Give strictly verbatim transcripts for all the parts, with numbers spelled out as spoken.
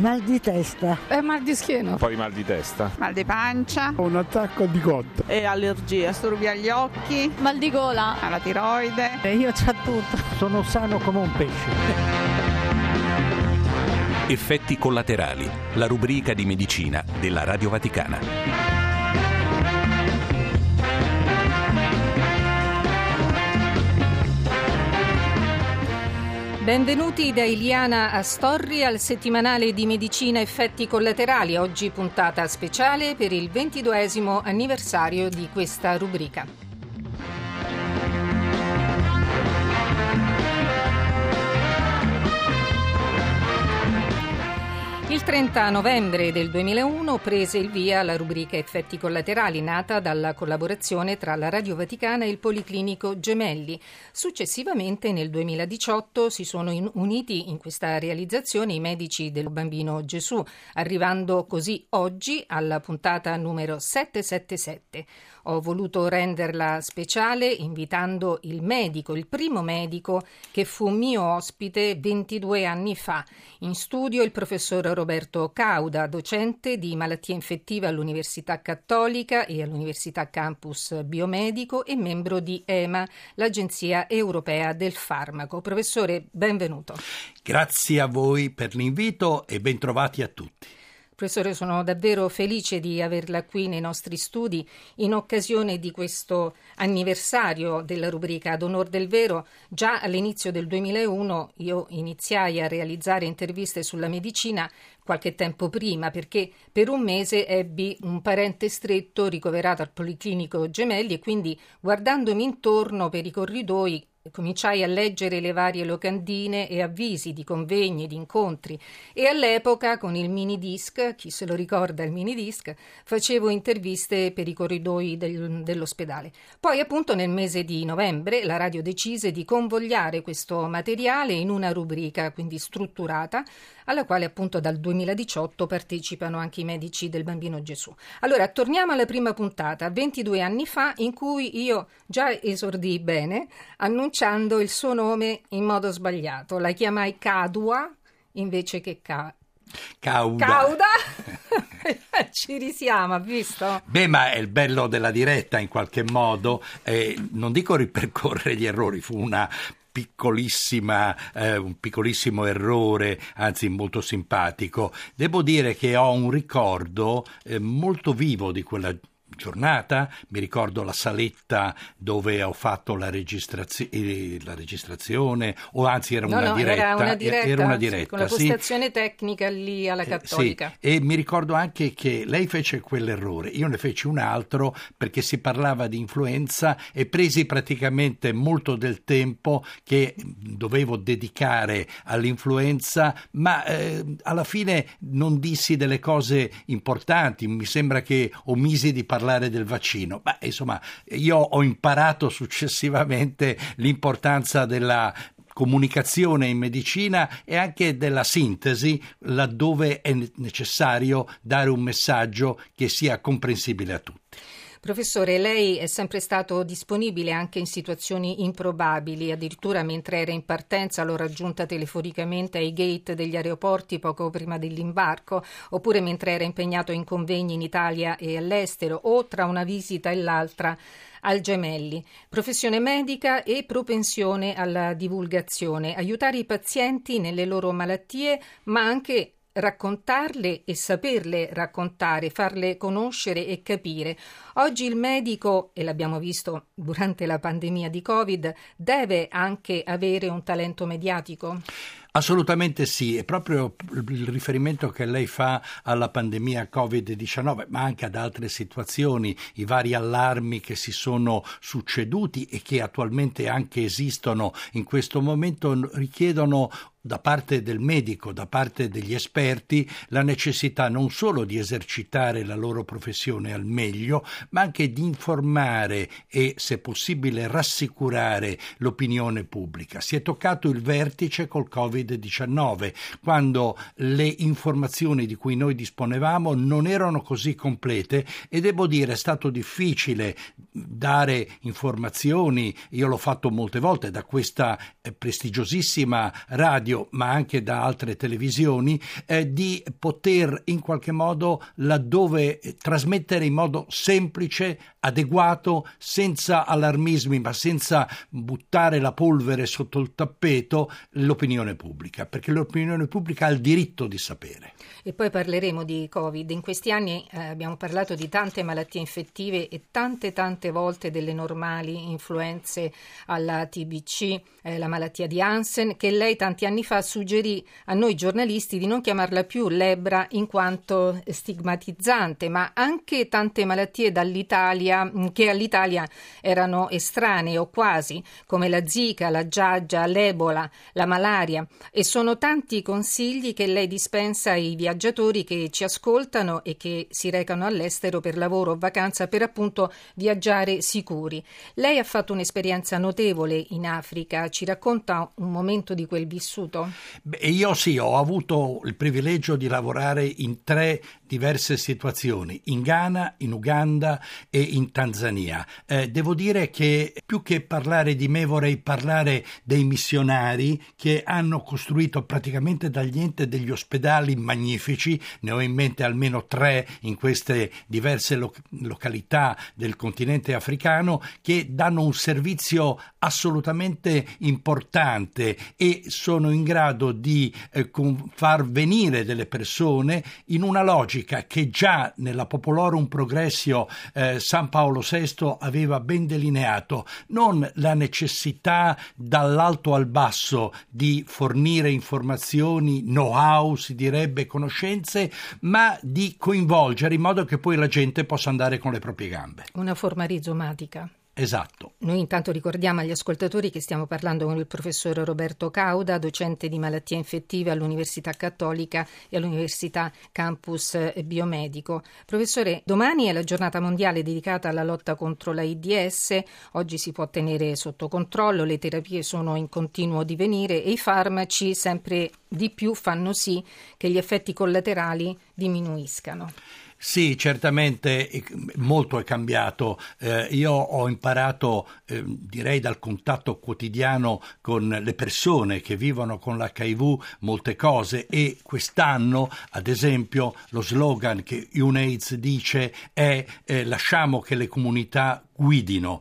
Mal di testa. E mal di schiena. Un po' di mal di testa. Mal di pancia. Un attacco di cotta. E allergia. Disturbi agli occhi. Mal di gola. Alla tiroide. E io c'ho tutto. Sono sano come un pesce. Effetti collaterali, la rubrica di medicina della Radio Vaticana. Benvenuti da Eliana Astorri al settimanale di medicina Effetti Collaterali, oggi puntata speciale per il ventiduesimo anniversario di questa rubrica. Il trenta novembre del duemilauno prese il via la rubrica Effetti Collaterali, nata dalla collaborazione tra la Radio Vaticana e il Policlinico Gemelli. Successivamente nel duemiladiciotto si sono in- uniti in questa realizzazione i medici del Bambino Gesù, arrivando così oggi alla puntata numero settecentosettantasette. Ho voluto renderla speciale invitando il medico, il primo medico che fu mio ospite ventidue anni fa. In studio il professor Roberto Cauda, docente di malattie infettive all'Università Cattolica e all'Università Campus Biomedico e membro di E M A, l'Agenzia Europea del Farmaco. Professore, benvenuto. Grazie a voi per l'invito e bentrovati a tutti. Professore, sono davvero felice di averla qui nei nostri studi in occasione di questo anniversario della rubrica. Ad onor del vero, già all'inizio del duemilauno io iniziai a realizzare interviste sulla medicina qualche tempo prima, perché per un mese ebbi un parente stretto ricoverato al Policlinico Gemelli e quindi, guardandomi intorno per i corridoi, cominciai a leggere le varie locandine e avvisi di convegni, di incontri, e all'epoca con il minidisc, chi se lo ricorda il minidisc, facevo interviste per i corridoi del, dell'ospedale. Poi appunto nel mese di novembre la radio decise di convogliare questo materiale in una rubrica quindi strutturata, alla quale appunto dal duemiladiciotto partecipano anche i medici del Bambino Gesù. Allora torniamo alla prima puntata, ventidue anni fa, in cui io già esordii bene, annunciando il suo nome in modo sbagliato. La chiamai Cadua invece che Ca... Cauda. Cauda? Ci risiamo, ha visto? Beh, ma è il bello della diretta in qualche modo, eh, non dico ripercorrere gli errori, fu una piccolissima, eh, un piccolissimo errore, anzi molto simpatico. Devo dire che ho un ricordo eh, molto vivo di quella giornata, mi ricordo la saletta dove ho fatto la, registrazio- la registrazione, o anzi era, no, una, no, diretta, era una diretta, era una diretta sì, con la postazione sì. tecnica lì alla Cattolica. Eh, sì. E mi ricordo anche che lei fece quell'errore, io ne feci un altro perché si parlava di influenza e presi praticamente molto del tempo che dovevo dedicare all'influenza, ma eh, alla fine non dissi delle cose importanti, mi sembra che omisi di parlare parlare del vaccino. Ma insomma, io ho imparato successivamente l'importanza della comunicazione in medicina e anche della sintesi laddove è necessario dare un messaggio che sia comprensibile a tutti. Professore, lei è sempre stato disponibile anche in situazioni improbabili, addirittura mentre era in partenza l'ho raggiunta telefonicamente ai gate degli aeroporti poco prima dell'imbarco, oppure mentre era impegnato in convegni in Italia e all'estero, o tra una visita e l'altra al Gemelli. Professione medica e propensione alla divulgazione, aiutare i pazienti nelle loro malattie, ma anche raccontarle e saperle raccontare, farle conoscere e capire. Oggi il medico, e l'abbiamo visto durante la pandemia di Covid, deve anche avere un talento mediatico? Assolutamente sì, è proprio il riferimento che lei fa alla pandemia covid diciannove, ma anche ad altre situazioni, i vari allarmi che si sono succeduti e che attualmente anche esistono in questo momento richiedono da parte del medico, da parte degli esperti, la necessità non solo di esercitare la loro professione al meglio, ma anche di informare e, se possibile, rassicurare l'opinione pubblica. Si è toccato il vertice col covid diciannove, quando le informazioni di cui noi disponevamo non erano così complete e devo dire è stato difficile dare informazioni. Io l'ho fatto molte volte da questa prestigiosissima radio Radio ma anche da altre televisioni eh, di poter in qualche modo laddove eh, trasmettere in modo semplice, adeguato, senza allarmismi ma senza buttare la polvere sotto il tappeto l'opinione pubblica, perché l'opinione pubblica ha il diritto di sapere. E poi parleremo di Covid. In questi anni eh, abbiamo parlato di tante malattie infettive e tante tante volte delle normali influenze alla T B C, eh, la malattia di Hansen, che lei tanti anni fa suggerì a noi giornalisti di non chiamarla più lebbra in quanto stigmatizzante, ma anche tante malattie dall'Italia che all'Italia erano estranee o quasi, come la zika, la giaggia, l'ebola, la malaria, e sono tanti consigli che lei dispensa ai viaggiatori che ci ascoltano e che si recano all'estero per lavoro o vacanza, per appunto viaggiare sicuri. Lei ha fatto un'esperienza notevole in Africa, ci racconta un momento di quel vissuto? Beh, io sì, ho avuto il privilegio di lavorare in tre diverse situazioni, in Ghana, in Uganda e in Tanzania. Eh, devo dire che più che parlare di me vorrei parlare dei missionari che hanno costruito praticamente dal niente degli ospedali magnifici, ne ho in mente almeno tre in queste diverse lo- località del continente africano, che danno un servizio assolutamente importante e sono in grado di eh, con- far venire delle persone in una logica che già nella Popolorum Progressio eh, San Paolo sesto aveva ben delineato, non la necessità dall'alto al basso di fornire informazioni, know-how, si direbbe, conoscenze, ma di coinvolgere in modo che poi la gente possa andare con le proprie gambe. Una forma rizomatica. Esatto. Noi intanto ricordiamo agli ascoltatori che stiamo parlando con il professor Roberto Cauda, docente di malattie infettive all'Università Cattolica e all'Università Campus Biomedico. Professore, domani è la giornata mondiale dedicata alla lotta contro l'AIDS, oggi si può tenere sotto controllo, le terapie sono in continuo divenire e i farmaci sempre di più fanno sì che gli effetti collaterali diminuiscano. Sì, certamente molto è cambiato. Eh, io ho imparato, eh, direi dal contatto quotidiano con le persone che vivono con l'H I V, molte cose, e quest'anno, ad esempio, lo slogan che UNAIDS dice è eh, lasciamo che le comunità guidino.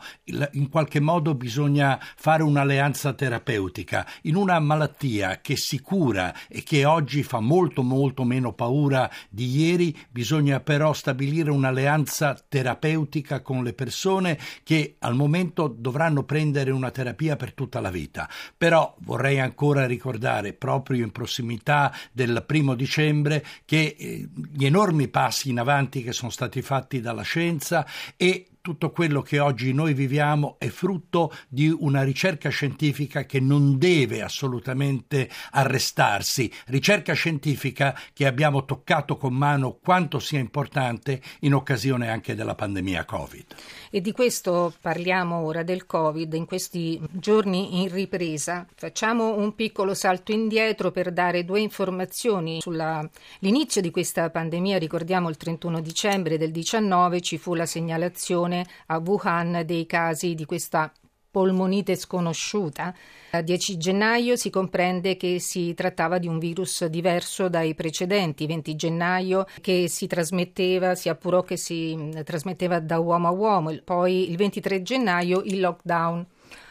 In qualche modo bisogna fare un'alleanza terapeutica in una malattia che si cura e che oggi fa molto molto meno paura di ieri. Bisogna però stabilire un'alleanza terapeutica con le persone che al momento dovranno prendere una terapia per tutta la vita. Però vorrei ancora ricordare, proprio in prossimità del primo dicembre, che eh, gli enormi passi in avanti che sono stati fatti dalla scienza e tutto quello che oggi noi viviamo è frutto di una ricerca scientifica che non deve assolutamente arrestarsi, ricerca scientifica che abbiamo toccato con mano quanto sia importante in occasione anche della pandemia Covid. E di questo parliamo ora, del Covid, in questi giorni in ripresa. Facciamo un piccolo salto indietro per dare due informazioni sull'inizio di questa pandemia. Ricordiamo il trentuno dicembre del diciannove ci fu la segnalazione a Wuhan dei casi di questa polmonite sconosciuta. A dieci gennaio si comprende che si trattava di un virus diverso dai precedenti. venti gennaio che si trasmetteva, si appurò che si trasmetteva da uomo a uomo. Poi il ventitré gennaio il lockdown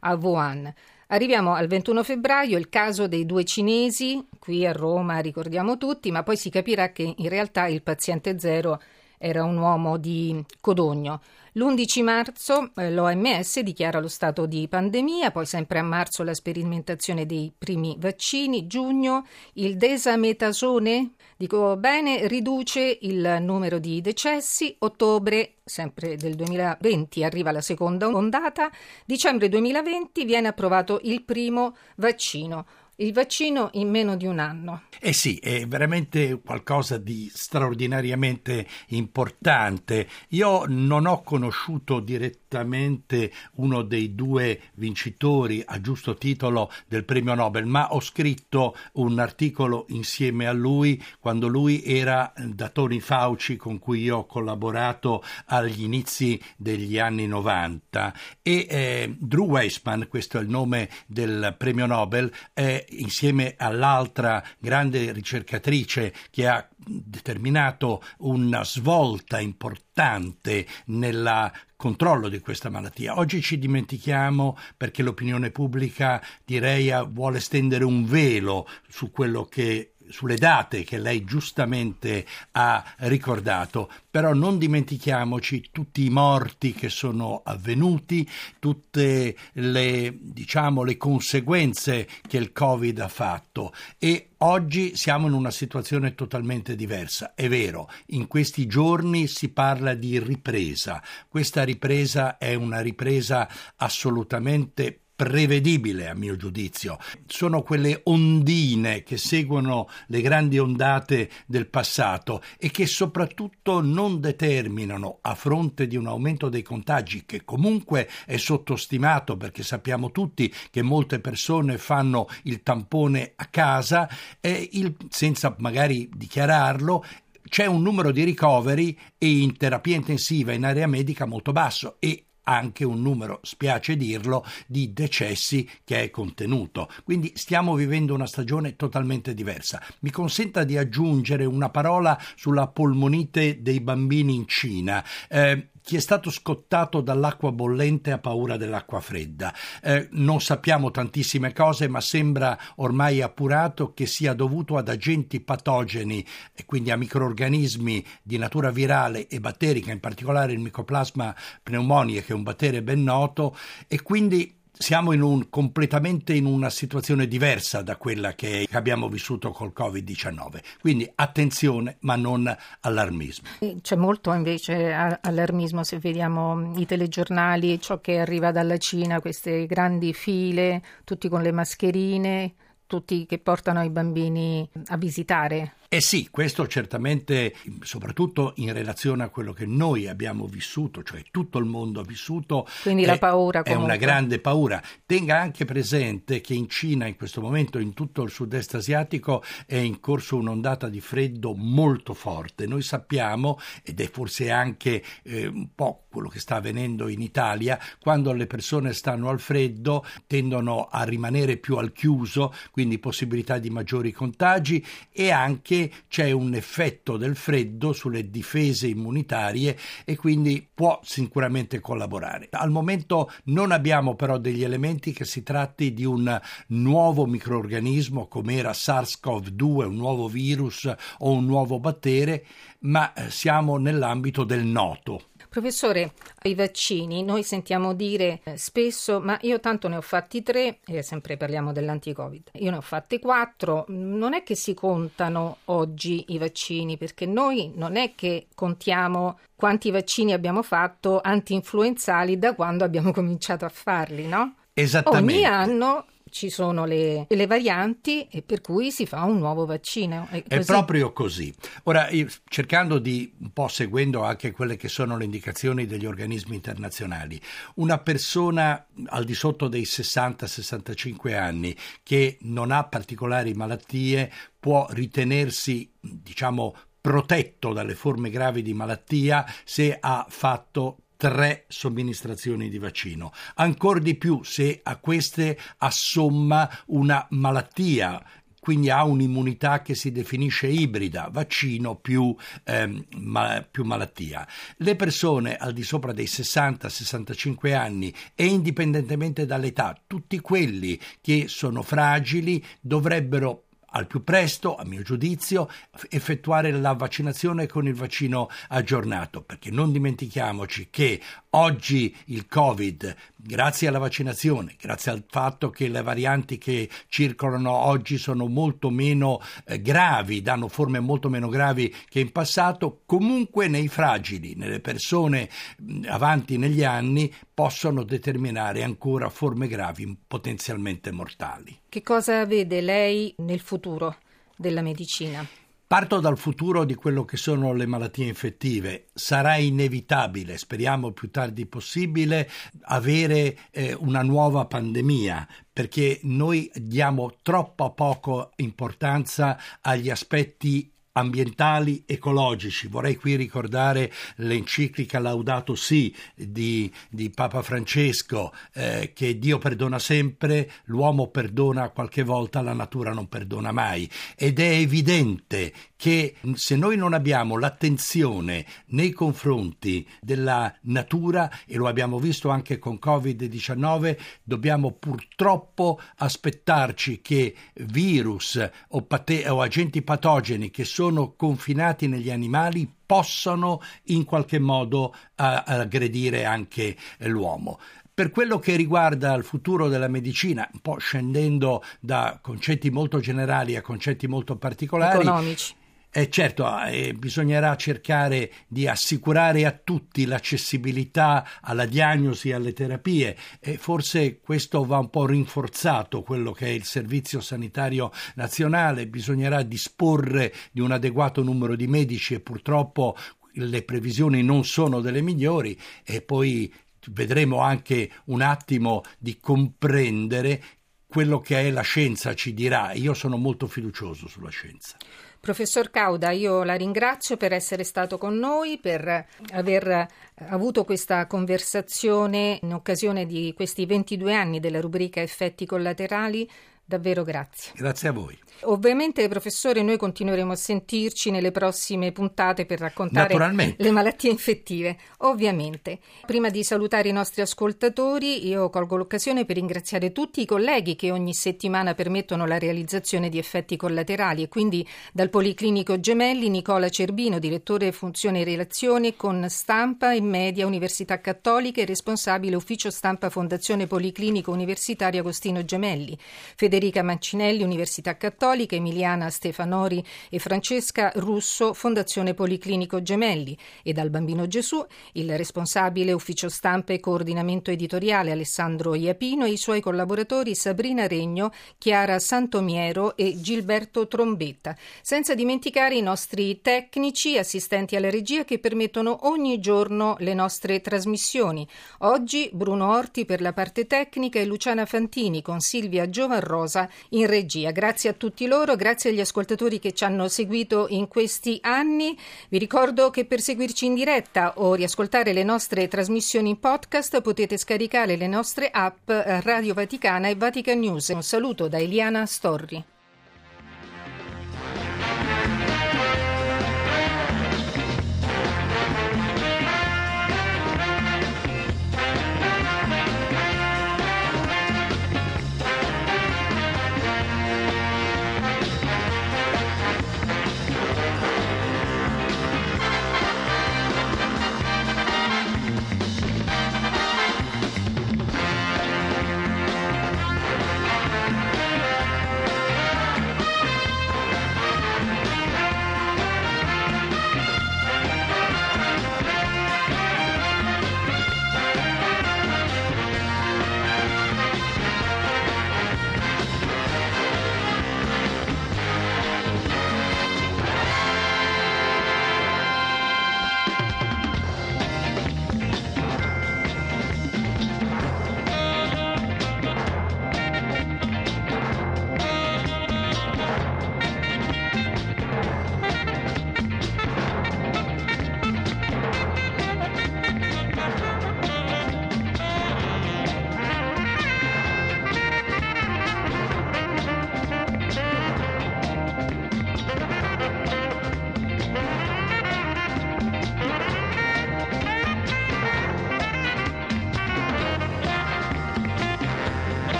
a Wuhan. Arriviamo al ventuno febbraio, il caso dei due cinesi, qui a Roma, ricordiamo tutti, ma poi si capirà che in realtà il paziente zero era un uomo di Codogno. L'undici marzo eh, l'O M S dichiara lo stato di pandemia, poi sempre a marzo la sperimentazione dei primi vaccini, giugno il desametasone, dico bene, riduce il numero di decessi, ottobre sempre del duemilaventi arriva la seconda ondata, dicembre duemilaventi viene approvato il primo vaccino. Il vaccino in meno di un anno. Eh sì, è veramente qualcosa di straordinariamente importante. Io non ho conosciuto direttamente esattamente uno dei due vincitori a giusto titolo del premio Nobel, ma ho scritto un articolo insieme a lui quando lui era da Tony Fauci, con cui io ho collaborato agli inizi degli anni novanta, e eh, Drew Weissman, questo è il nome del premio Nobel, eh, insieme all'altra grande ricercatrice che ha determinato una svolta importante nella controllo di questa malattia. Oggi ci dimentichiamo perché l'opinione pubblica, direi, vuole stendere un velo su quello che sulle date che lei giustamente ha ricordato, però non dimentichiamoci tutti i morti che sono avvenuti, tutte le, diciamo, le conseguenze che il Covid ha fatto. E oggi siamo in una situazione totalmente diversa, è vero, in questi giorni si parla di ripresa, questa ripresa è una ripresa assolutamente prevedibile a mio giudizio, sono quelle ondine che seguono le grandi ondate del passato e che soprattutto non determinano, a fronte di un aumento dei contagi che comunque è sottostimato perché sappiamo tutti che molte persone fanno il tampone a casa e il, senza magari dichiararlo. C'è un numero di ricoveri e in terapia intensiva in area medica molto basso e anche un numero, spiace dirlo, di decessi che è contenuto. Quindi stiamo vivendo una stagione totalmente diversa. Mi consenta di aggiungere una parola sulla polmonite dei bambini in Cina. Eh, Chi è stato scottato dall'acqua bollente ha paura dell'acqua fredda. Eh, non sappiamo tantissime cose, ma sembra ormai appurato che sia dovuto ad agenti patogeni e quindi a microrganismi di natura virale e batterica, in particolare il Mycoplasma pneumoniae, che è un batterio ben noto, e quindi siamo in un, completamente in una situazione diversa da quella che abbiamo vissuto col covid diciannove. Quindi attenzione, ma non allarmismo. C'è molto invece allarmismo se vediamo i telegiornali, ciò che arriva dalla Cina, queste grandi file, tutti con le mascherine, tutti che portano i bambini a visitare. Eh sì, questo certamente, soprattutto in relazione a quello che noi abbiamo vissuto, cioè tutto il mondo ha vissuto, quindi è, la paura comunque. È una grande paura. Tenga anche presente che in Cina in questo momento, in tutto il sud-est asiatico, è in corso un'ondata di freddo molto forte. Noi sappiamo, ed è forse anche eh, un po' quello che sta avvenendo in Italia, quando le persone stanno al freddo tendono a rimanere più al chiuso, quindi possibilità di maggiori contagi, e anche c'è un effetto del freddo sulle difese immunitarie e quindi può sicuramente collaborare. Al momento non abbiamo però degli elementi che si tratti di un nuovo microorganismo come era SARS-CoV due, un nuovo virus o un nuovo batterio, ma siamo nell'ambito del noto. Professore, ai vaccini noi sentiamo dire spesso, ma io tanto ne ho fatti tre, e sempre parliamo dell'anti-Covid, io ne ho fatti quattro, non è che si contano oggi i vaccini, perché noi non è che contiamo quanti vaccini abbiamo fatto anti-influenzali da quando abbiamo cominciato a farli, no? Esattamente. Ogni anno ci sono le, le varianti e per cui si fa un nuovo vaccino. È, è proprio così. Ora, cercando di, un po' seguendo anche quelle che sono le indicazioni degli organismi internazionali, una persona al di sotto dei sessanta sessantacinque anni che non ha particolari malattie può ritenersi, diciamo, protetto dalle forme gravi di malattia se ha fatto tre somministrazioni di vaccino. Ancor di più se a queste assomma una malattia, quindi ha un'immunità che si definisce ibrida, vaccino più, ehm, ma, più malattia. Le persone al di sopra dei sessanta sessantacinque anni e indipendentemente dall'età, tutti quelli che sono fragili dovrebbero al più presto, a mio giudizio, effettuare la vaccinazione con il vaccino aggiornato, perché non dimentichiamoci che oggi il Covid, grazie alla vaccinazione, grazie al fatto che le varianti che circolano oggi sono molto meno eh, gravi, danno forme molto meno gravi che in passato, comunque nei fragili, nelle persone mh, avanti negli anni, possono determinare ancora forme gravi potenzialmente mortali. Che cosa vede lei nel futuro della medicina? Parto dal futuro di quello che sono le malattie infettive. Sarà inevitabile, speriamo più tardi possibile, avere eh, una nuova pandemia, perché noi diamo troppo poco importanza agli aspetti ambientali, ecologici. Vorrei qui ricordare l'enciclica Laudato Si di, di Papa Francesco, eh, che Dio perdona sempre, l'uomo perdona qualche volta, la natura non perdona mai. Ed è evidente che se noi non abbiamo l'attenzione nei confronti della natura, e lo abbiamo visto anche con covid diciannove, dobbiamo purtroppo aspettarci che virus o, pat- o agenti patogeni che sono confinati negli animali possano in qualche modo a- aggredire anche l'uomo. Per quello che riguarda il futuro della medicina, un po' scendendo da concetti molto generali a concetti molto particolari, economici. Eh certo, eh, bisognerà cercare di assicurare a tutti l'accessibilità alla diagnosi, alle terapie, e forse questo va un po' rinforzato, quello che è il servizio sanitario nazionale. Bisognerà disporre di un adeguato numero di medici e purtroppo le previsioni non sono delle migliori, e poi vedremo anche un attimo di comprendere quello che è la scienza ci dirà. Io sono molto fiducioso sulla scienza. Professor Cauda, io la ringrazio per essere stato con noi, per aver avuto questa conversazione in occasione di questi ventidue anni della rubrica Effetti Collaterali. Davvero grazie. Grazie a voi. Ovviamente, professore, noi continueremo a sentirci nelle prossime puntate per raccontare le malattie infettive. Ovviamente. Prima di salutare i nostri ascoltatori, io colgo l'occasione per ringraziare tutti i colleghi che ogni settimana permettono la realizzazione di Effetti Collaterali, e quindi dal Policlinico Gemelli Nicola Cerbino, direttore funzione e relazione con stampa e media Università Cattolica e responsabile ufficio stampa Fondazione Policlinico Universitario Agostino Gemelli, Federica Federica Mancinelli, Università Cattolica, Emiliana Stefanori e Francesca Russo, Fondazione Policlinico Gemelli, e dal Bambino Gesù il responsabile ufficio stampa e coordinamento editoriale Alessandro Iapino e i suoi collaboratori Sabrina Regno, Chiara Santomiero e Gilberto Trombetta. Senza dimenticare i nostri tecnici assistenti alla regia che permettono ogni giorno le nostre trasmissioni. Oggi Bruno Orti per la parte tecnica e Luciana Fantini con Silvia Giovanrosa in regia. Grazie a tutti loro, grazie agli ascoltatori che ci hanno seguito in questi anni. Vi ricordo che per seguirci in diretta o riascoltare le nostre trasmissioni in podcast potete scaricare le nostre app Radio Vaticana e Vatican News. Un saluto da Eliana Astorri.